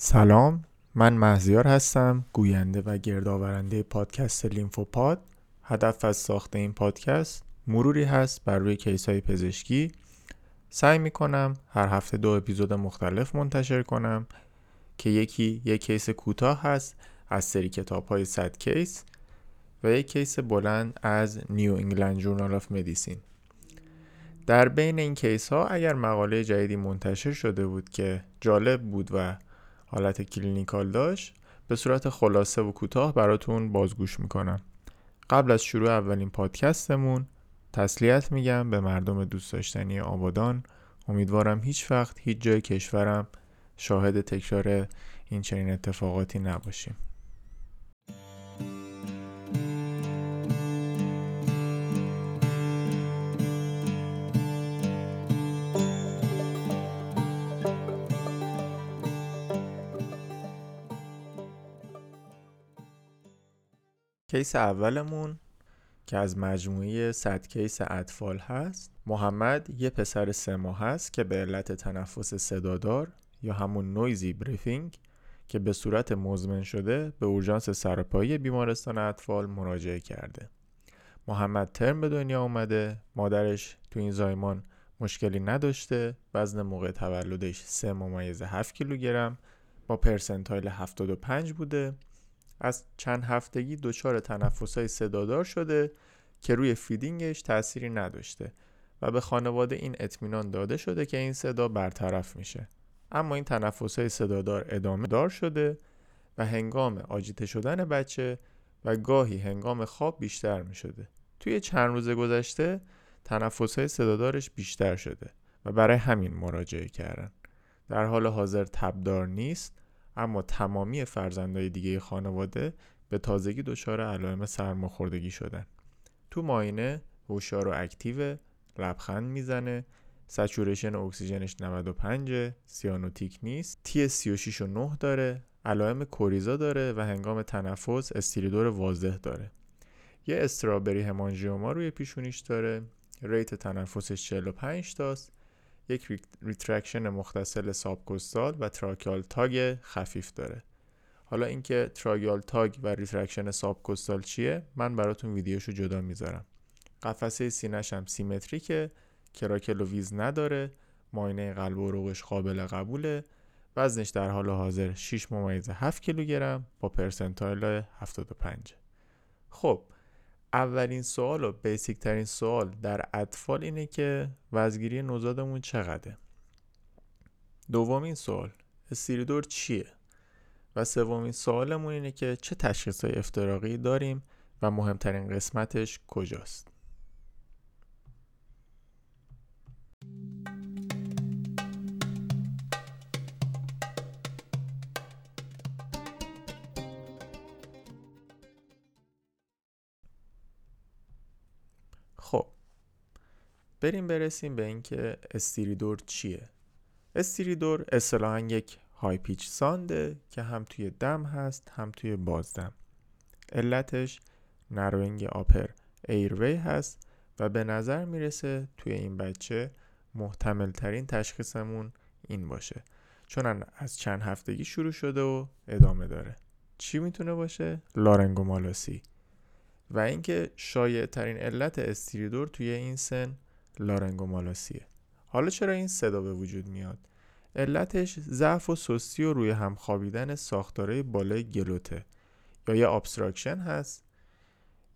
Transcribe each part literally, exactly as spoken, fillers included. سلام، من مهزیار هستم، گوینده و گردآورنده پادکست لیمفوپاد. هدف از ساخت این پادکست مروری هست بر روی کیس‌های پزشکی. سعی می‌کنم هر هفته دو اپیزود مختلف منتشر کنم که یکی یک کیس کوتاه هست از سری کتاب‌های صد کیس و یک کیس بلند از نیو انگلند جورنال آف مدیسین. در بین این کیس‌ها اگر مقاله جدیدی منتشر شده بود که جالب بود و حالت کلینیکال داشت، به صورت خلاصه و کوتاه براتون بازگوش میکنم. قبل از شروع اولین پادکستمون تسلیت میگم به مردم دوست داشتنی آبادان. امیدوارم هیچ وقت هیچ جای کشورم شاهد تکرار این چنین اتفاقاتی نباشیم. کیس اولمون که از مجموعه صد کیس اطفال هست، محمد یه پسر سه ماه هست که به علت تنفس صدادار یا همون نویزی بریفینگ که به صورت مزمن شده به اورژانس سرپایی بیمارستان اطفال مراجعه کرده. محمد ترم به دنیا اومده، مادرش تو این زایمان مشکلی نداشته، وزن موقع تولدش سه ممیز هفت کیلوگرم با پرسنتایل هفتاد و پنج بوده. از چند هفتگی دچار تنفس‌های صدادار شده که روی فیدینگش تأثیری نداشته و به خانواده این اطمینان داده شده که این صدا برطرف میشه. اما این تنفس‌های صدادار ادامه دار شده و هنگام آجیته شدن بچه و گاهی هنگام خواب بیشتر میشده. توی چند روز گذشته تنفس‌های صدادارش بیشتر شده و برای همین مراجعه کردن. در حال حاضر تبدار نیست، اما تمامی فرزندای دیگه خانواده به تازگی دچار علائم سرماخوردگی شدن. تو معاینه هوشیار و اکتیو، لبخند میزنه، سچورشن اکسیژنش نود و پنج، سیانوتیک نیست، تی سی و شش و نه داره، علائم کوریزا داره و هنگام تنفس استریدور واضح داره. یه استرابری همانژیوما روی پیشونیش داره، ریت تنفسش چهل و پنج تاست. یک ریترکشن مختصل سابکوستال و تراکیال تاگ خفیف داره. حالا اینکه تراکیال تاگ و ریترکشن سابکوستال چیه، من براتون ویدیوشو جدا میذارم. قفسه سینه‌ش هم سیمتریکه، کراکل و ویز نداره، معاینه قلب و عروقش قابل قبوله، وزنش در حال حاضر شش ممیز هفت کیلوگرم با پرسنتایل هفتاد و پنج. خب اولین سوال و بیسیک ترین سوال در اطفال اینه که وزن‌گیری نوزادمون چقدره؟ دومین سوال استریدور چیه؟ و سومین سوالمون اینه که چه تشخیص‌های افتراقی داریم و مهمترین قسمتش کجاست؟ خب بریم برسیم به اینکه استریدور چیه. استریدور اصطلاحاً یک های پیچ سانده که هم توی دم هست هم توی بازدم. علتش نروینگ آپر ایروی هست و به نظر میرسه توی این بچه محتمل ترین تشخیصمون این باشه، چون از چند هفتگی شروع شده و ادامه داره. چی میتونه باشه؟ لارنگومالاسی. و اینکه شایع ترین علت استریدور توی این سن لارنگومالاسیه. حالا چرا این صدا به وجود میاد؟ علتش ضعف و سستی و روی هم خوابیدن ساختاره بالای گلوته، یا یه ابستراکشن هست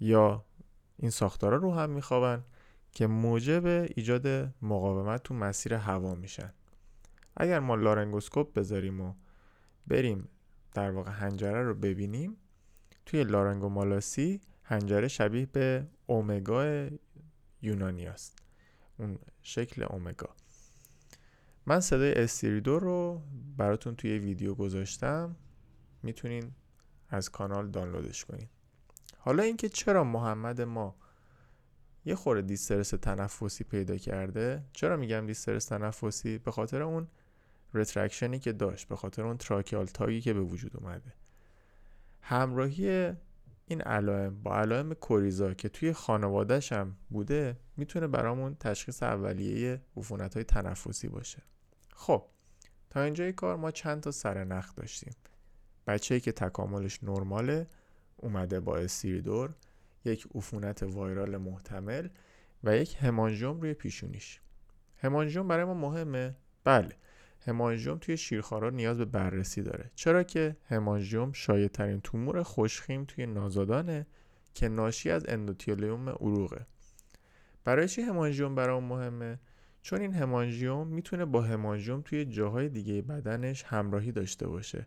یا این ساختارا رو هم میخوابن که موجب ایجاد مقاومت تو مسیر هوا میشن. اگر ما لارنگوسکوپ بذاریم و بریم در واقع حنجره رو ببینیم، توی لارنگومالاسی حنجره شبیه به اومگا یونانی است. اون شکل اومگا. من صدای استریدور رو براتون توی ویدیو گذاشتم، میتونین از کانال دانلودش کنین. حالا اینکه چرا محمد ما یه خورده دیسترس تنفسی پیدا کرده. چرا میگم دیسترس تنفسی؟ به خاطر اون ریترکشنی که داشت، به خاطر اون تراکیال تاگی که به وجود اومده. همراهی این علائم با علائم کوریزا که توی خانواده‌ش هم بوده میتونه برامون تشخیص اولیه عفونت‌های تنفسی باشه. خب تا اینجای کار ما چند تا سرنخ داشتیم. بچه‌ای که تکاملش نرماله اومده با استریدور، یک عفونت وایرال محتمل و یک همانژوم روی پیشونیش. همانژوم برای ما مهمه؟ بله. همانژوم توی شیرخوارا نیاز به بررسی داره، چرا که همانژوم شایع‌ترین تومور خوشخیم توی نازادانه که ناشی از اندوتلیوم عروقه. برای چی همانژیوم برام مهمه؟ چون این همانژیوم میتونه با همانژیوم توی جاهای دیگه بدنش همراهی داشته باشه،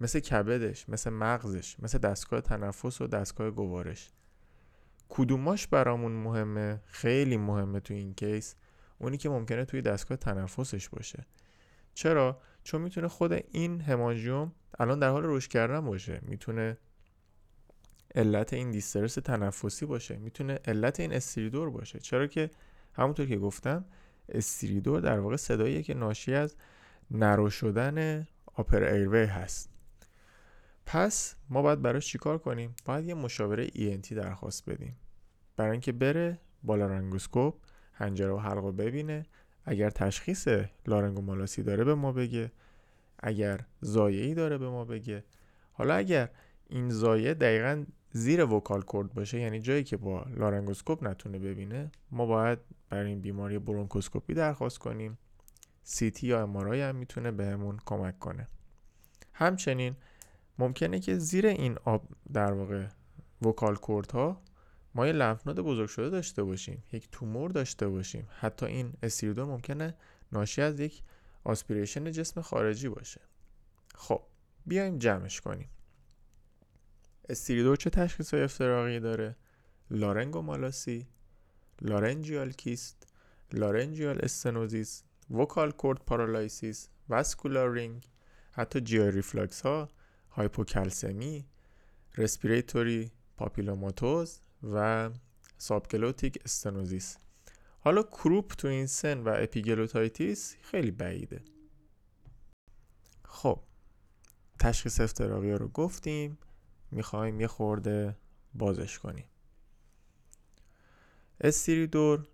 مثل کبدش، مثل مغزش، مثل دستگاه تنفس و دستگاه گوارش. کدوماش برامون مهمه؟ خیلی مهمه توی این کیس اونی که ممکنه توی دستگاه تنفسش باشه. چرا؟ چون میتونه خود این همانژیوم الان در حال رشد کردن باشه، میتونه علت این دیسترس تنفسی باشه، میتونه علت این استریدور باشه، چرا که همونطور که گفتم استریدور در واقع صداییه که ناشی از نرو شدن آپر ایروی هست. پس ما باید براش چیکار کنیم؟ باید یه مشاوره ای ان تی درخواست بدیم برای اینکه بره با لارنگوسکوپ حنجره و حلقو ببینه، اگر تشخیص لارنگومالاسی داره به ما بگه، اگر زایعی داره به ما بگه. حالا اگر این زایه دقیقاً زیر وکال کورد باشه، یعنی جایی که با لارنگوسکوپ نتونه ببینه، ما باید برای این بیماری برونکوسکوپی درخواست کنیم. سی تی یا ام آر آی هم میتونه بهمون کمک کنه. همچنین ممکنه که زیر این آب در واقع وکال کوردها ما یه لمف نود بزرگ شده داشته باشیم، یک تومور داشته باشیم. حتی این استریدور ممکنه ناشی از یک آسپیریشن جسم خارجی باشه. خب بیایم جمعش کنیم. استریدور چه تشخیص‌های افتراقی داره؟ لارنگومالاسی، لارنجیال کیست، لارنجیال استنوزیس، وکال کورد پارالایسیس، واسکولار رینگ، حتی جی آی ریفلاکس ها، هایپوکلسمی، رسپیریتوری پاپیلوماتوز و سابکلوتیک استنوزیس. حالا کروپ تو این سن و اپیگلوتایتیس خیلی بعیده. خب تشخیص افتراقی ها رو گفتیم، میخوایم یه خورده بازش کنیم. استریدور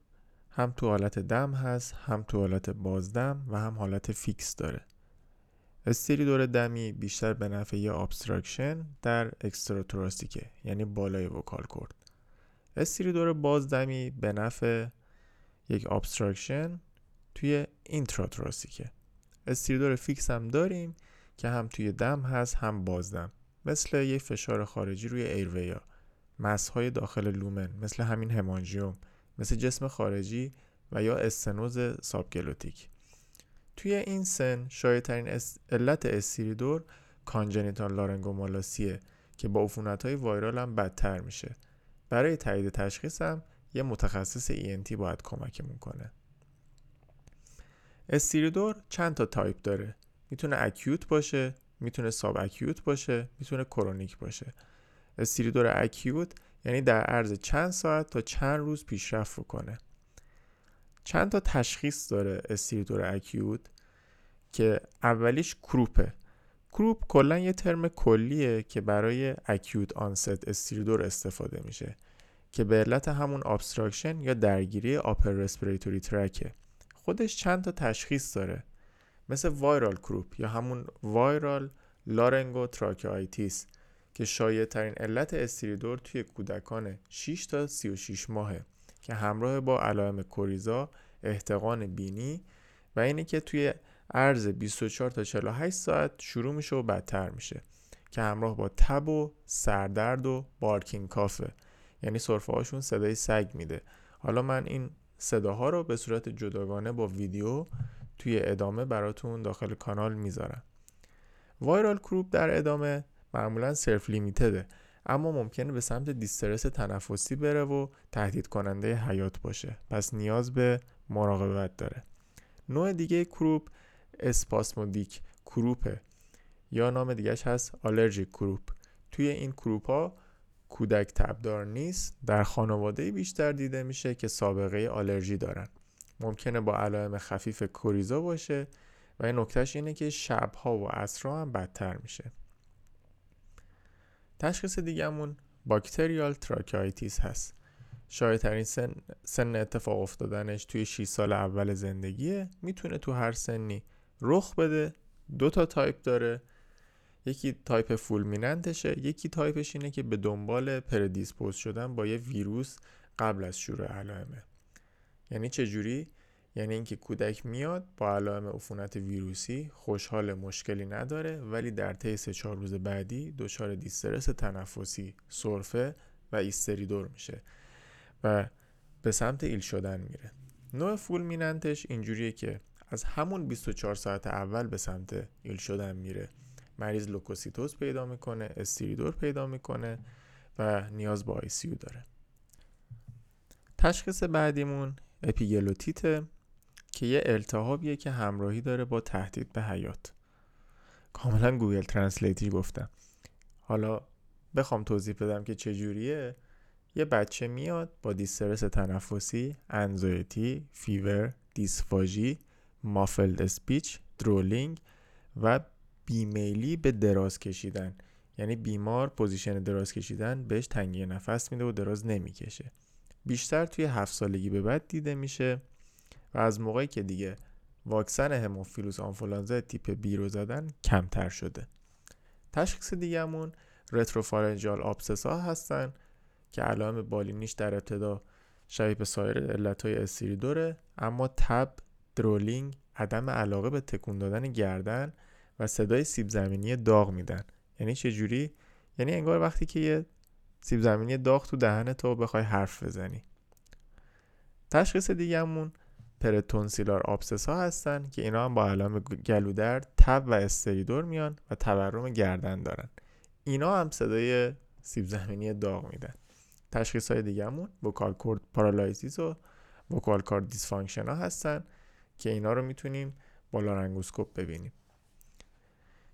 هم تو حالت دم هست، هم تو حالت بازدم و هم حالت فیکس داره. استریدور دمی بیشتر به نفع یه ابستراکشن در اکستراتوراستیکه، یعنی بالای وکال کورد. استریدور بازدمی به نفع یک ابستراکشن توی اینتراتوراستیکه. استریدور فیکس هم داریم که هم توی دم هست هم بازدم، مثل یک فشار خارجی روی ایرویا، مس‌های داخل لومن، مثل همین همانژیوم، مثل جسم خارجی و یا استنوز سابگلوتیک. توی این سن شایع‌ترین اس... علت استریدور کانجنیتال لارنگومالاسیه که با عفونت‌های وایرال هم بدتر میشه. برای تایید تشخیص هم یه متخصص ای ان تی باید کمکمون کنه. استریدور چند تا تایپ داره. میتونه اکیوت باشه، میتونه ساب اکیوت باشه، میتونه کرونیک باشه. استریدور اکیوت یعنی در عرض چند ساعت تا چند روز پیشرفت کنه. چند تا تشخیص داره استریدور اکیوت که اولیش کروپه. کروپ کلا یه ترم کلیه که برای اکیوت آنست استریدور استفاده میشه که به علت همون ابستراکشن یا درگیری آپر رسپیریتوری ترکه. خودش چند تا تشخیص داره، مثل وایرال کروپ یا همون وایرال لارنگو تراکیایتیس که شایع ترین علت استریدور توی کودکان شش تا سی و شش ماهه که همراه با علائم کوریزا، احتقان بینی و اینه که توی عرض بیست و چهار تا چهل و هشت ساعت شروع میشه و بدتر میشه که همراه با تب و سردرد و بارکینگ کافه، یعنی سرفه هاشون صدای سگ میده. حالا من این صداها رو به صورت جداگانه با ویدیو توی ادامه براتون داخل کانال میذارم. وایرال کروپ در ادامه معمولا صرف لیمیتده، اما ممکنه به سمت دیسترس تنفسی بره و تهدید کننده حیات باشه، پس نیاز به مراقبت داره. نوع دیگه کروپ اسپاسمودیک کروپه یا نام دیگهش هست آلرژیک کروپ. توی این کروپ ها کودک تبدار نیست، در خانواده بیشتر دیده میشه که سابقه آلرژی دارن. ممکنه با علائم خفیف کوریزا باشه و این نکتهش اینه که شبها و عصرها هم بدتر میشه. تشخیص دیگه‌مون باکتریال تراکیایتیس هست. شایع‌ترین سن سن اتفاق افتادنش توی شش سال اول زندگیه، میتونه تو هر سنی رخ بده دو تا تایپ داره، یکی تایپ فولمیننتشه، یکی تایپش اینه که به دنبال پردیسپوز شدن با یه ویروس قبل از شروع علائمه. یعنی چجوری؟ یعنی اینکه کودک میاد با علائم عفونت ویروسی، خوشحال، مشکلی نداره، ولی در طی سه چهار روز بعدی دچار دیسترس تنفسی، سرفه و استریدور میشه و به سمت ایل شدن میره. نوع فولمیننتش اینجوریه که از همون بیست و چهار ساعت اول به سمت ایل شدن میره. مریض لوکوسیتوز پیدا میکنه، استریدور پیدا میکنه و نیاز به آی سی یو داره. تشخیص بعدیمون اپیگلوتیته که یه التهابیه که همراهی داره با تهدید به حیات. کاملا گوگل ترنسلیتی گفتم. حالا بخوام توضیح بدم که چجوریه، یه بچه میاد با دیسترس تنفسی، انزایتی، فیور، دیسفاژی، مافلد اسپیچ، درولینگ و بیمیلی به دراز کشیدن. یعنی بیمار پوزیشن دراز کشیدن بهش تنگی نفس میده و دراز نمیکشه. بیشتر توی هفت سالگی به بعد دیده میشه و از موقعی که دیگه واکسن هموفیلوس آنفولانزا تیپ بی رو زدن کمتر شده. تشخیص دیگه‌مون رتروفارنجال آبسس‌ها هستن که علائم بالینیش در ابتدا شبیه به سایر علت‌های استریدوره، اما تب، درولینگ، عدم علاقه به تکون دادن گردن و صدای سیب زمینی داغ میدن. یعنی چه جوری؟ یعنی انگار وقتی که یه سیب زمینی داغ تو دهن تو بخوای حرف بزنی. تشخیص دیگه‌مون پرتونسیلار آبسس ها هستن که اینا هم با علائم گلودرد، تب و استریدور میان و تورم گردن دارن. اینا هم صدای سیب زمینی داغ میدن. تشخیص های دیگه‌مون وکال کورد پارالایزیس و وکال کورد دیسفانکشن ها هستن که اینا رو میتونیم با لارنگوسکوپ ببینیم.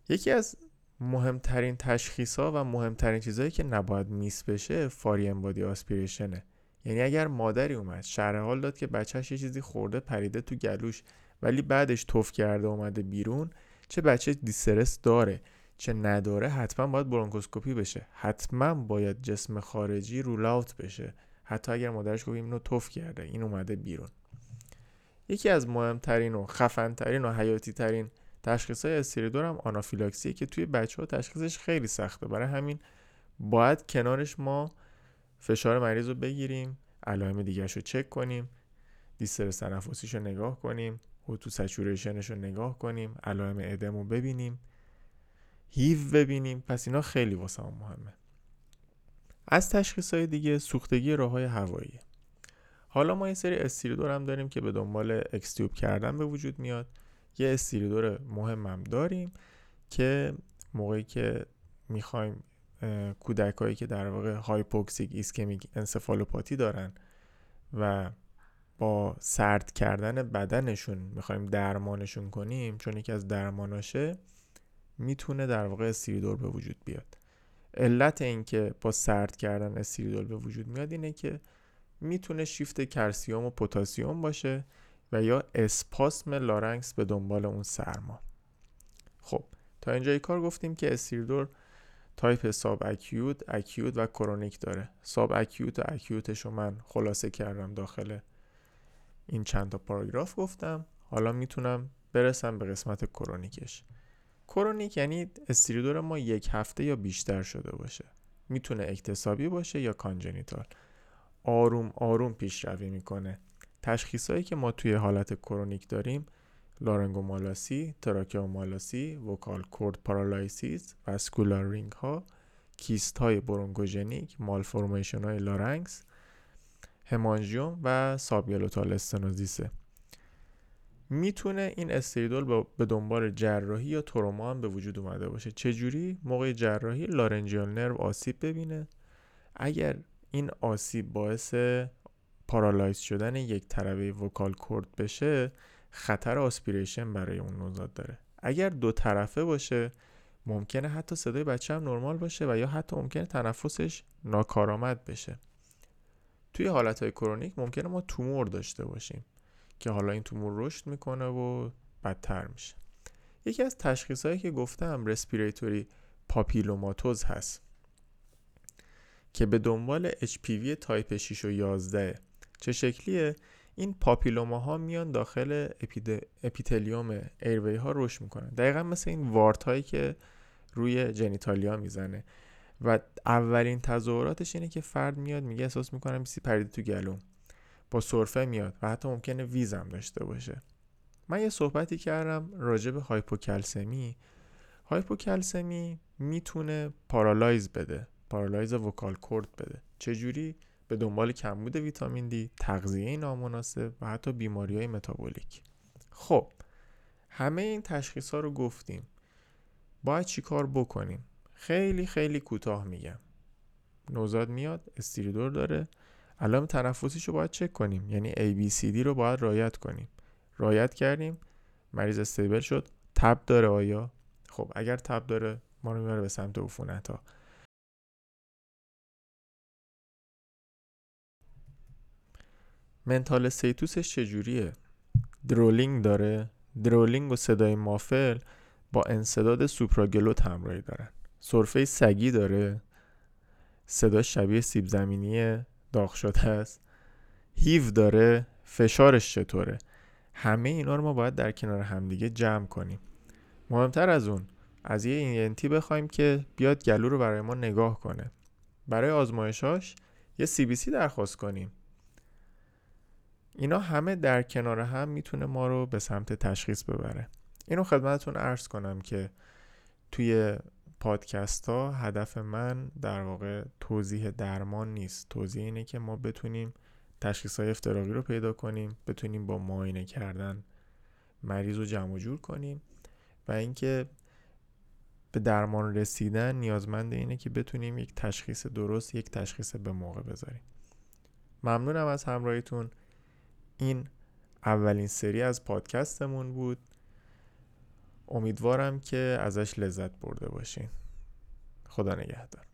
یکی از مهمترین تشخیص ها و مهمترین چیزهایی که نباید میس بشه فارین بادی آسپیریشنه. یعنی اگر مادری اومد شرح حال داد که بچهش یه چیزی خورده پریده تو گلوش ولی بعدش توف کرده اومده بیرون، چه بچه دیسترس داره چه نداره، حتما باید برونکوسکوپی بشه، حتما باید جسم خارجی رول اوت بشه، حتی اگر مادرش گفت اینو توف کرده این اومده بیرون. یکی از مهمترین و خفنترین و حیاتی ترین تشخیص‌های استریدور هم آنافیلاکسیه که توی بچه‌ها تشخیصش خیلی سخته. برای همین باید کنارش ما فشار مریض رو بگیریم، علائم دیگه‌ش رو چک کنیم، دیسترس تنفسیش رو نگاه کنیم، اوتو سچوریشنش رو نگاه کنیم، علائم ادم رو ببینیم، هیو ببینیم. پس اینا خیلی واسه هم مهمه. از تشخیص‌های دیگه سوختگی راه‌های هوایی. حالا ما یه سری استریدور هم داریم که به دنبال اکستیوب کردن به وجود میاد. یه استریدور مهم هم داریم که موقعی که میخوایم کودکایی که در واقع هایپوکسیک ایسکمیک انسفالوپاتی دارن و با سرد کردن بدنشون میخوایم درمانشون کنیم، چون یکی از درماناشه، میتونه در واقع استریدور به وجود بیاد. علت این که با سرد کردن استریدور به وجود میاد اینه که میتونه شیفت کلسیم و پتاسیم باشه و یا اسپاسم لارنکس به دنبال اون سرما. خب تا اینجای کار گفتیم که استریدور تایپ ساب اکیوت، اکیوت و کرونیک داره. ساب اکیوت و اکیوتشو من خلاصه کردم داخل این چند تا پاراگراف گفتم. حالا میتونم برسم به قسمت کرونیکش. کرونیک یعنی استریدور ما یک هفته یا بیشتر شده باشه. میتونه اکتسابی باشه یا کانجنیتال. آروم آروم پیشروی میکنه. تشخیصایی که ما توی حالت کرونیک داریم لارنگومالاسی، تراکیومالاسی، وکال کورد پارالایسیس، واسکولار رینگ ها، کیست های برونکوژنیک، مالفورمیشن های لارنکس، همانژیوم و سابگلوتال استنوزیسه. میتونه این استریدور به دنبال جراحی یا تروما هم به وجود اومده باشه. چجوری؟ موقع جراحی لارنجیال نرو آسیب ببینه. اگر این آسیب باعث پارالایز شدن یک طرفه وکال کورد بشه، خطر آسپیریشن برای اون نوزاد داره. اگر دو طرفه باشه، ممکنه حتی صدای بچه هم نرمال باشه و یا حتی ممکنه تنفسش ناکارآمد بشه. توی حالتهای کرونیک ممکنه ما تومور داشته باشیم که حالا این تومور رشد میکنه و بدتر میشه. یکی از تشخیصهایی که گفتم رسپیریتوری پاپیلوماتوز هست که به دنبال اچ پی وی تایپ شش و یازده. چه شکلیه؟ این پاپیلوما ها میان داخل اپیتلیوم ایروی ها رشد میکنن، دقیقا مثل این وارت هایی که روی جنیتالیا میزنه. و اولین تظاهراتش اینه که فرد میاد میگه احساس میکنم بیسی پریده تو گلوم، با سرفه میاد و حتی ممکنه ویزم داشته باشه. من یه صحبتی کردم راجع به هایپوکلسمی. هایپوکلسمی میتونه پارالایز بده، پارالایز وکال کورد بده. چجوری؟ به دنبال کمبود ویتامین دی، تغذیه نامناسب و حتی بیماری‌های متابولیک. خب همه این تشخیص‌ها رو گفتیم. باید چی کار بکنیم؟ خیلی خیلی کوتاه میگم. نوزاد میاد، استریدور داره، علائم تنفسیشو باید چک کنیم، یعنی ای بی سی دی رو باید رعایت کنیم. رعایت کردیم، مریض استیبل شد، تب داره آیا؟ خب اگر تب داره ما رو میبره به سمت عفونت‌ها. منتال سیتوسش چجوریه؟ درولینگ داره؟ درولینگ و صدای مافل با انسداد سوپراگلوت همراهی دارن. سرفه سگی داره؟ صدا شبیه سیب زمینی داغ شده است. هیو داره؟ فشارش چطوره؟ همه اینا رو ما باید در کنار همدیگه جمع کنیم. مهمتر از اون، از یه ای ان تی بخوایم که بیاد گلو رو برای ما نگاه کنه. برای آزمایشاش یه سی بی سی درخواست کنیم. اینا همه در کنار هم میتونه ما رو به سمت تشخیص ببره. اینو خدمتتون عرض کنم که توی پادکست ها هدف من در واقع توضیح درمان نیست. توضیح اینه که ما بتونیم تشخیص های افتراقی رو پیدا کنیم، بتونیم با معاینه کردن مریض رو جمع و جور کنیم و اینکه به درمان رسیدن نیازمند اینه که بتونیم یک تشخیص درست، یک تشخیص به موقع بذاریم. ممنونم از همراهیتون. این اولین سری از پادکستمون بود. امیدوارم که ازش لذت برده باشین. خدا نگهدار.